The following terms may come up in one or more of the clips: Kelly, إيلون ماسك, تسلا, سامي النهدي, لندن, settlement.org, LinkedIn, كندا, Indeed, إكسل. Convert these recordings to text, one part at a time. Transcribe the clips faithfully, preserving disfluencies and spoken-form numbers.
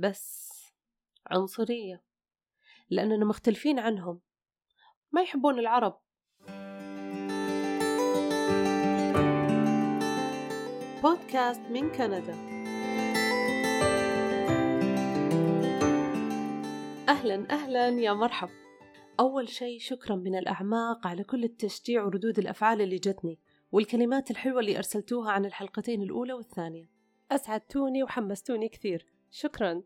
بس عنصرية، لأننا مختلفين عنهم، ما يحبون العرب. بودكاست من كندا. أهلاً أهلاً يا مرحب. أول شيء شكراً من الأعماق على كل التشجيع وردود الأفعال اللي جتني والكلمات الحلوة اللي أرسلتوها عن الحلقتين الأولى والثانية، أسعدتوني وحمستوني كثير، شكراً.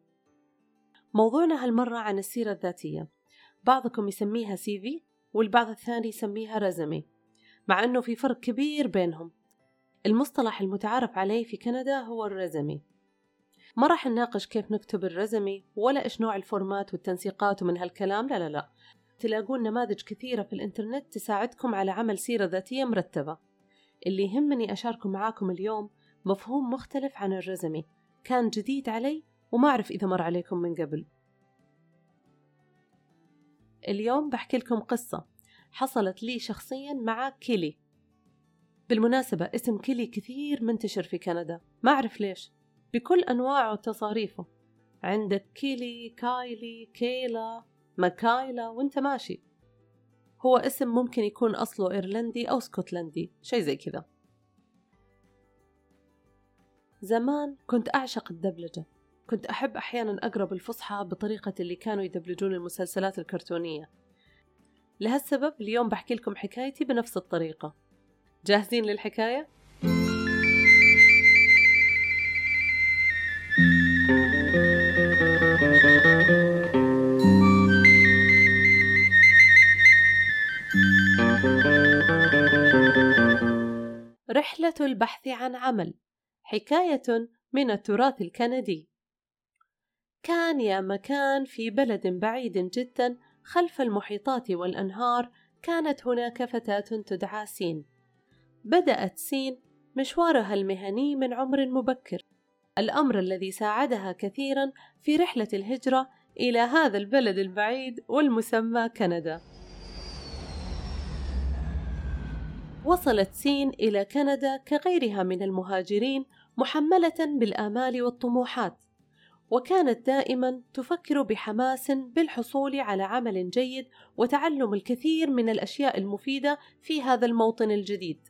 موضوعنا هالمرة عن السيرة الذاتية، بعضكم يسميها سي في والبعض الثاني يسميها رزمي، مع أنه في فرق كبير بينهم. المصطلح المتعارف عليه في كندا هو الرزمي. ما راح نناقش كيف نكتب الرزمي ولا إيش نوع الفورمات والتنسيقات ومن هالكلام، لا لا لا تلاقون نماذج كثيرة في الإنترنت تساعدكم على عمل سيرة ذاتية مرتبة. اللي يهمني أشاركم معاكم اليوم مفهوم مختلف عن الرزمي، كان جديد علي وما أعرف إذا مر عليكم من قبل. اليوم بحكي لكم قصة حصلت لي شخصيا مع كيلي. بالمناسبة اسم كيلي كثير منتشر في كندا، ما أعرف ليش، بكل أنواعه وتصاريفه. عندك كيلي، كايلي، كيلا، مكايلا، وانت ماشي. هو اسم ممكن يكون أصله إيرلندي أو اسكتلندي، شي زي كذا. زمان كنت أعشق الدبلجة، كنت أحب أحياناً أقرأ بالفصحى بطريقة اللي كانوا يدبلجون المسلسلات الكرتونية. لهالسبب اليوم بحكي لكم حكايتي بنفس الطريقة. جاهزين للحكاية؟ رحلة البحث عن عمل، حكاية من التراث الكندي. كان يا مكان في بلد بعيد جدا خلف المحيطات والأنهار، كانت هناك فتاة تدعى سين. بدأت سين مشوارها المهني من عمر مبكر، الأمر الذي ساعدها كثيرا في رحلة الهجرة إلى هذا البلد البعيد والمسمى كندا. وصلت سين إلى كندا كغيرها من المهاجرين محملة بالآمال والطموحات، وكانت دائما تفكر بحماس بالحصول على عمل جيد وتعلم الكثير من الأشياء المفيدة في هذا الموطن الجديد.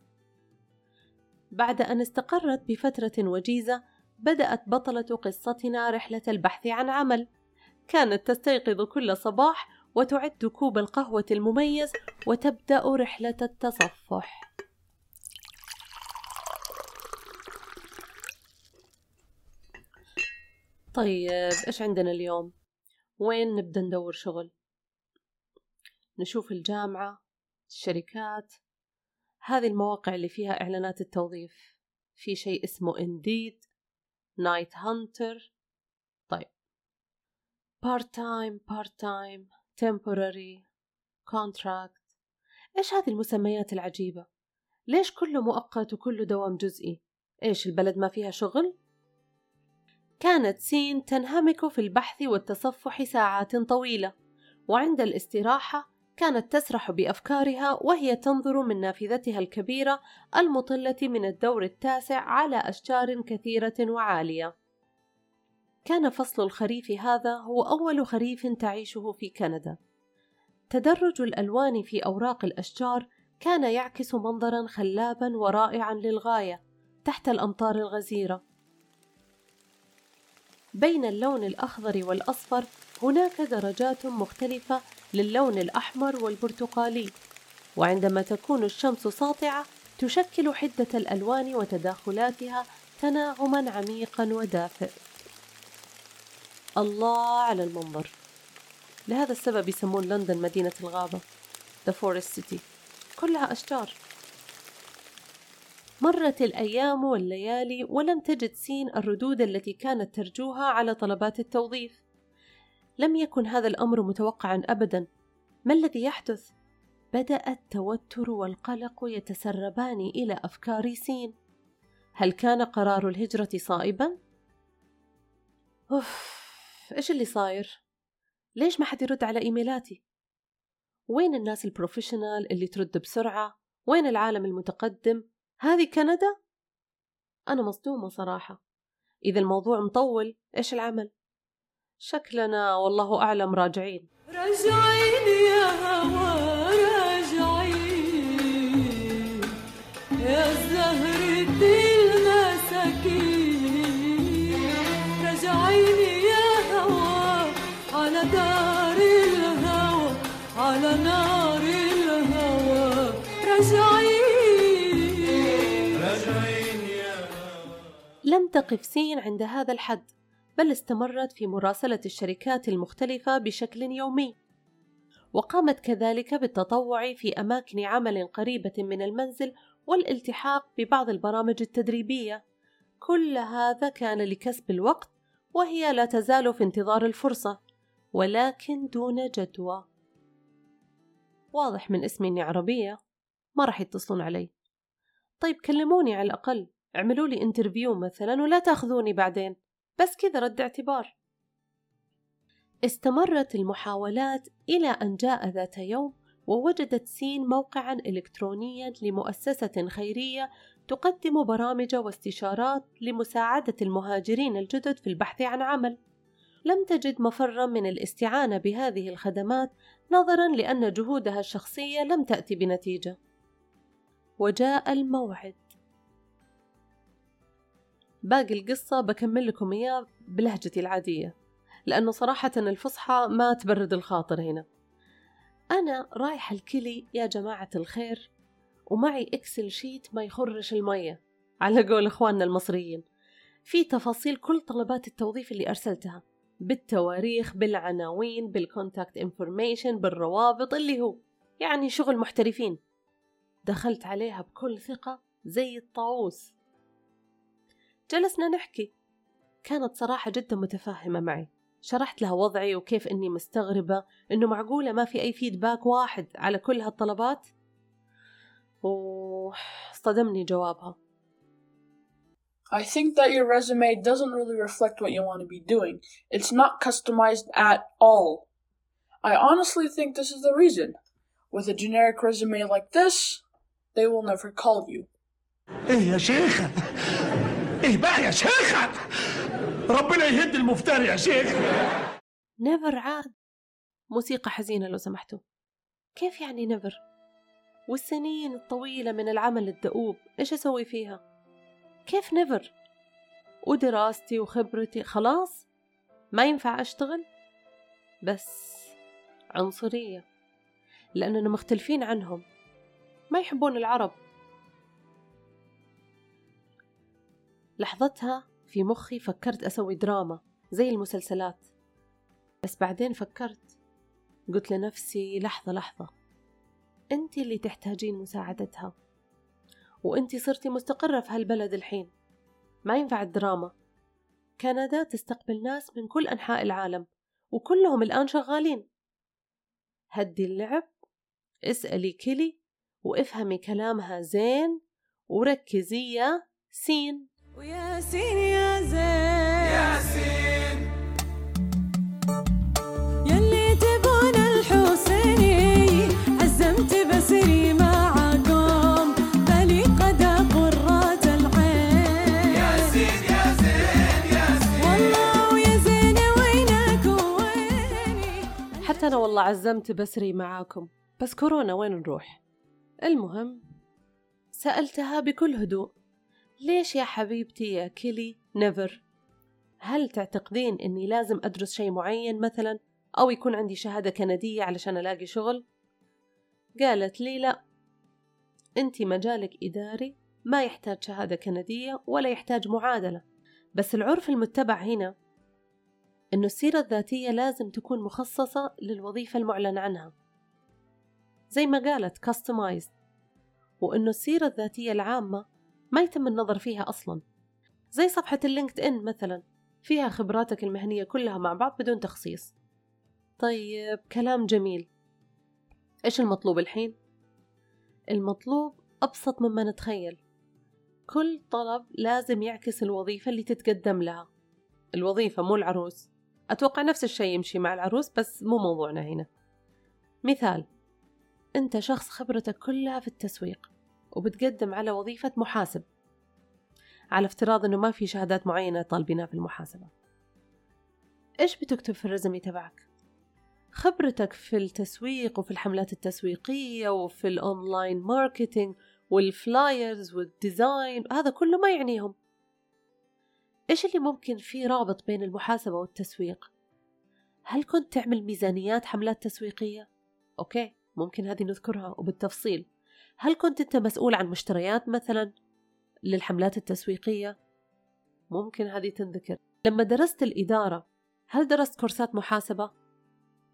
بعد أن استقرت بفترة وجيزة، بدأت بطلة قصتنا رحلة البحث عن عمل. كانت تستيقظ كل صباح وتعد كوب القهوة المميز وتبدأ رحلة التصفح. طيب إيش عندنا اليوم؟ وين نبدأ ندور شغل؟ نشوف الجامعة، الشركات، هذه المواقع اللي فيها إعلانات التوظيف. في شيء اسمه Indeed، نايت هانتر، طيب part time part time temporary contract. إيش هذه المسميات العجيبة؟ ليش كله مؤقت وكله دوام جزئي؟ إيش البلد ما فيها شغل؟ كانت سين تنهمك في البحث والتصفح ساعات طويلة، وعند الاستراحة كانت تسرح بأفكارها وهي تنظر من نافذتها الكبيرة المطلة من الدور التاسع على أشجار كثيرة وعالية. كان فصل الخريف هذا هو أول خريف تعيشه في كندا. تدرج الألوان في أوراق الأشجار كان يعكس منظرا خلابا ورائعا للغاية تحت الأمطار الغزيرة. بين اللون الأخضر والأصفر هناك درجات مختلفة للون الأحمر والبرتقالي، وعندما تكون الشمس ساطعة تشكل حدة الألوان وتداخلاتها تناغماً عميقاً ودافئ. الله على المنظر! لهذا السبب يسمون لندن مدينة الغابة، The Forest City، كلها أشجار. مرت الأيام والليالي ولم تجد سين الردود التي كانت ترجوها على طلبات التوظيف. لم يكن هذا الأمر متوقعا أبدا. ما الذي يحدث؟ بدأ التوتر والقلق يتسربان إلى أفكار سين. هل كان قرار الهجرة صائبا؟ أوف، إيش اللي صاير؟ ليش ما حد يرد على إيميلاتي؟ وين الناس البروفيشنال اللي ترد بسرعة؟ وين العالم المتقدم؟ هذه كندا؟ أنا مصدومة صراحة. إذا الموضوع مطول إيش العمل؟ شكلنا والله أعلم راجعين. راجعين يا هوا راجعين يا زهرة المساكين، راجعين يا هوا على دار الهوى على نار الهوى، راجعين راجعين يا هوا. لم تقف سين عند هذا الحد، بل استمرت في مراسلة الشركات المختلفة بشكل يومي، وقامت كذلك بالتطوع في أماكن عمل قريبة من المنزل والالتحاق ببعض البرامج التدريبية. كل هذا كان لكسب الوقت، وهي لا تزال في انتظار الفرصة ولكن دون جدوى. واضح من اسمي إني عربية، ما راح يتصلون علي. طيب كلموني على الأقل، اعملوا لي انترفيو مثلا ولا تأخذوني بعدين، بس كذا رد اعتبار. استمرت المحاولات إلى أن جاء ذات يوم ووجدت سين موقعاً إلكترونياً لمؤسسة خيرية تقدم برامج واستشارات لمساعدة المهاجرين الجدد في البحث عن عمل. لم تجد مفراً من الاستعانة بهذه الخدمات نظراً لأن جهودها الشخصية لم تأتي بنتيجة. وجاء الموعد. باقي القصة بكمل لكم إياه بلهجتي العادية، لأنه صراحة الفصحى ما تبرد الخاطر هنا. أنا رايحة الكلي يا جماعة الخير، ومعي إكسل شيت ما يخرش المية على قول إخواننا المصريين، في تفاصيل كل طلبات التوظيف اللي أرسلتها، بالتواريخ بالعناوين بالكونتاكت انفورميشن بالروابط، اللي هو يعني شغل محترفين. دخلت عليها بكل ثقة زي الطاووس. جلسنا نحكي، كانت صراحة جدا متفاهمة معي. شرحت لها وضعي وكيف أني مستغربة أنه معقولة ما في أي فيدباك واحد على كل هالطلبات، واصطدمني جوابها. I think that your resume doesn't really reflect what you want to be doing. It's not customized at all. I honestly think this is the reason. With a generic resume like this, they will never call you. إيه يا شيخة؟ إيه بقى يا شيخة؟ ربنا يهد المفتري يا شيخ. نفر عاد. موسيقى حزينة لو سمحتوا. كيف يعني نفر؟ والسنين الطويلة من العمل الدؤوب إيش أسوي فيها؟ كيف نفر؟ ودراستي وخبرتي خلاص؟ ما ينفع أشتغل؟ بس عنصرية، لأننا مختلفين عنهم، ما يحبون العرب. لحظتها في مخي فكرت أسوي دراما زي المسلسلات، بس بعدين فكرت قلت لنفسي لحظة لحظة، أنت اللي تحتاجين مساعدتها، وأنت صرتي مستقرة في هالبلد الحين، ما ينفع الدراما. كندا تستقبل ناس من كل أنحاء العالم وكلهم الآن شغالين. هدي اللعب، اسألي كيلي وافهمي كلامها زين، وركزي يا سين. ويا سين يا زين يا سين يلي تبون الحسيني، عزمت بسري معكم بلي قد قرات العين. يا سين يا زين يا سين والله يا زين وينك ويني، حتى أنا والله عزمت بسري معاكم، بس كورونا وين نروح. المهم سألتها بكل هدوء، ليش يا حبيبتي يا كيلي نيفر؟ هل تعتقدين أني لازم أدرس شيء معين مثلا، أو يكون عندي شهادة كندية علشان ألاقي شغل؟ قالت لي لا، أنت مجالك إداري ما يحتاج شهادة كندية ولا يحتاج معادلة. بس العرف المتبع هنا أنه السيرة الذاتية لازم تكون مخصصة للوظيفة المعلن عنها، زي ما قالت customized، وأنه السيرة الذاتية العامة ما يتم النظر فيها أصلاً، زي صفحة اللينكد إن مثلاً، فيها خبراتك المهنية كلها مع بعض بدون تخصيص. طيب كلام جميل، إيش المطلوب الحين؟ المطلوب أبسط مما نتخيل. كل طلب لازم يعكس الوظيفة اللي تتقدم لها، الوظيفة مو العروس. أتوقع نفس الشيء يمشي مع العروس، بس مو موضوعنا هنا. مثال، أنت شخص خبرتك كلها في التسويق وبتقدم على وظيفة محاسب، على افتراض أنه ما في شهادات معينة طالبينها في المحاسبة. إيش بتكتب في الرزمي تبعك؟ خبرتك في التسويق وفي الحملات التسويقية وفي الأونلاين ماركتينج والفلايرز والديزاين، هذا كله ما يعنيهم. إيش اللي ممكن فيه رابط بين المحاسبة والتسويق؟ هل كنت تعمل ميزانيات حملات تسويقية؟ أوكي، ممكن هذه نذكرها وبالتفصيل. هل كنت أنت مسؤول عن مشتريات مثلا للحملات التسويقية؟ ممكن هذه تنذكر. لما درست الإدارة هل درست كورسات محاسبة؟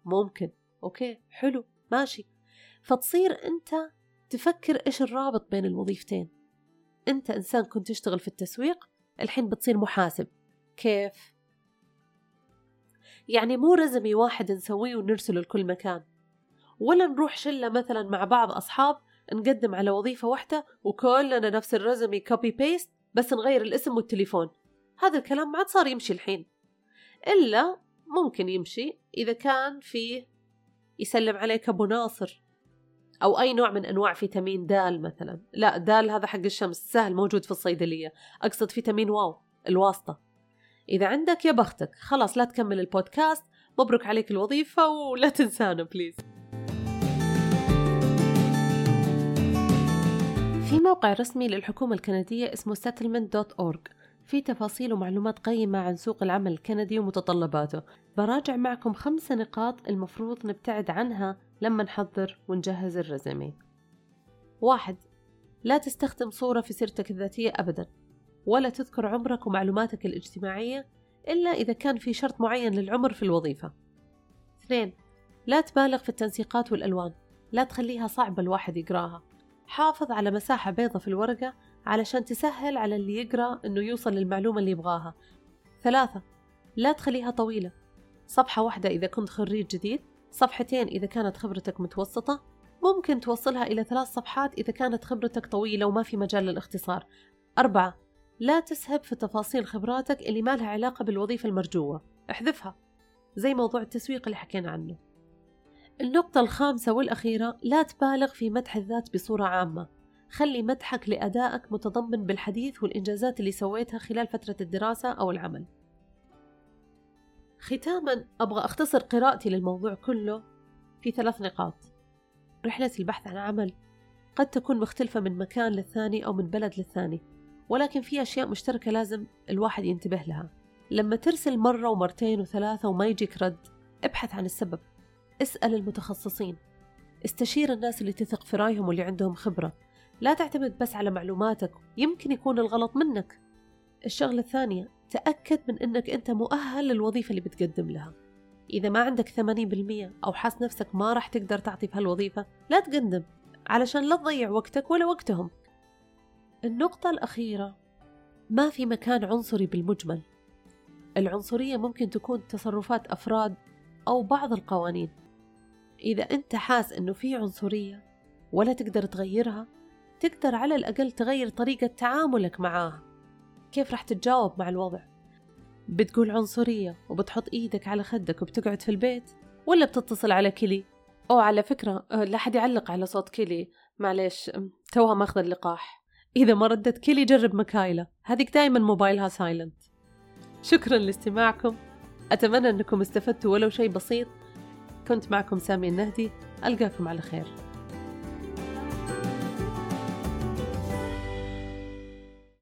ممكن. أوكي، حلو، ماشي. فتصير أنت تفكر إيش الرابط بين الوظيفتين. أنت إنسان كنت تشتغل في التسويق، الحين بتصير محاسب، كيف؟ يعني مو رزمي واحد نسويه ونرسله لكل مكان، ولا نروح شلة مثلا مع بعض أصحاب نقدم على وظيفة واحدة وكلنا نفس الرزمي كوبي بيست، بس نغير الاسم والتليفون. هذا الكلام ما عاد صار يمشي الحين، إلا ممكن يمشي إذا كان فيه يسلم عليك أبو ناصر أو أي نوع من أنواع فيتامين دال مثلا. لا، دال هذا حق الشمس، سهل، موجود في الصيدلية. أقصد فيتامين واو الواسطة. إذا عندك يا بختك، خلاص لا تكمل البودكاست، مبروك عليك الوظيفة ولا تنسانا بليز. في موقع رسمي للحكومة الكندية اسمه settlement dot org في تفاصيل ومعلومات قيمة عن سوق العمل الكندي ومتطلباته. براجع معكم خمس نقاط المفروض نبتعد عنها لما نحضر ونجهز الرزمي. واحد، لا تستخدم صورة في سيرتك الذاتية أبدا، ولا تذكر عمرك ومعلوماتك الاجتماعية إلا إذا كان في شرط معين للعمر في الوظيفة. اثنين، لا تبالغ في التنسيقات والألوان، لا تخليها صعبة الواحد يقراها. حافظ على مساحة بيضة في الورقة علشان تسهل على اللي يقرأ إنه يوصل للمعلومة اللي يبغاها. ثلاثة، لا تخليها طويلة، صفحة واحدة إذا كنت خريج جديد، صفحتين إذا كانت خبرتك متوسطة، ممكن توصلها إلى ثلاث صفحات إذا كانت خبرتك طويلة وما في مجال للاختصار. أربعة، لا تسهب في تفاصيل خبراتك اللي ما لها علاقة بالوظيفة المرجوة، احذفها، زي موضوع التسويق اللي حكينا عنه. النقطة الخامسة والأخيرة، لا تبالغ في مدح الذات بصورة عامة، خلي مدحك لأدائك متضمن بالحديث والإنجازات اللي سويتها خلال فترة الدراسة أو العمل. ختاماً، أبغى أختصر قراءتي للموضوع كله في ثلاث نقاط. رحلة البحث عن عمل قد تكون مختلفة من مكان للثاني أو من بلد للثاني، ولكن في أشياء مشتركة لازم الواحد ينتبه لها. لما ترسل مرة ومرتين وثلاثة وما يجيك رد، ابحث عن السبب، اسأل المتخصصين، استشير الناس اللي تثق في رأيهم واللي عندهم خبرة، لا تعتمد بس على معلوماتك، يمكن يكون الغلط منك. الشغلة الثانية، تأكد من أنك أنت مؤهل للوظيفة اللي بتقدم لها. إذا ما عندك ثمانين بالمئة أو حاس نفسك ما راح تقدر تعطي في هالوظيفة، لا تقدم، علشان لا تضيع وقتك ولا وقتهم. النقطة الأخيرة، ما في مكان عنصري بالمجمل. العنصرية ممكن تكون تصرفات أفراد أو بعض القوانين. إذا أنت حاس أنه في عنصرية ولا تقدر تغيرها، تقدر على الأقل تغير طريقة تعاملك معاها. كيف راح تتجاوب مع الوضع؟ بتقول عنصرية وبتحط إيدك على خدك وبتقعد في البيت، ولا بتتصل على كيلي؟ أو على فكرة لا حد يعلق على صوت كيلي، معليش توها ماخذة اللقاح. إذا ما ردت كيلي جرب مكايلة، هذيك دايما موبايلها سايلنت. شكرا لاستماعكم، أتمنى أنكم استفدتوا ولو شيء بسيط. كنت معكم سامي النهدي، ألقاكم على خير.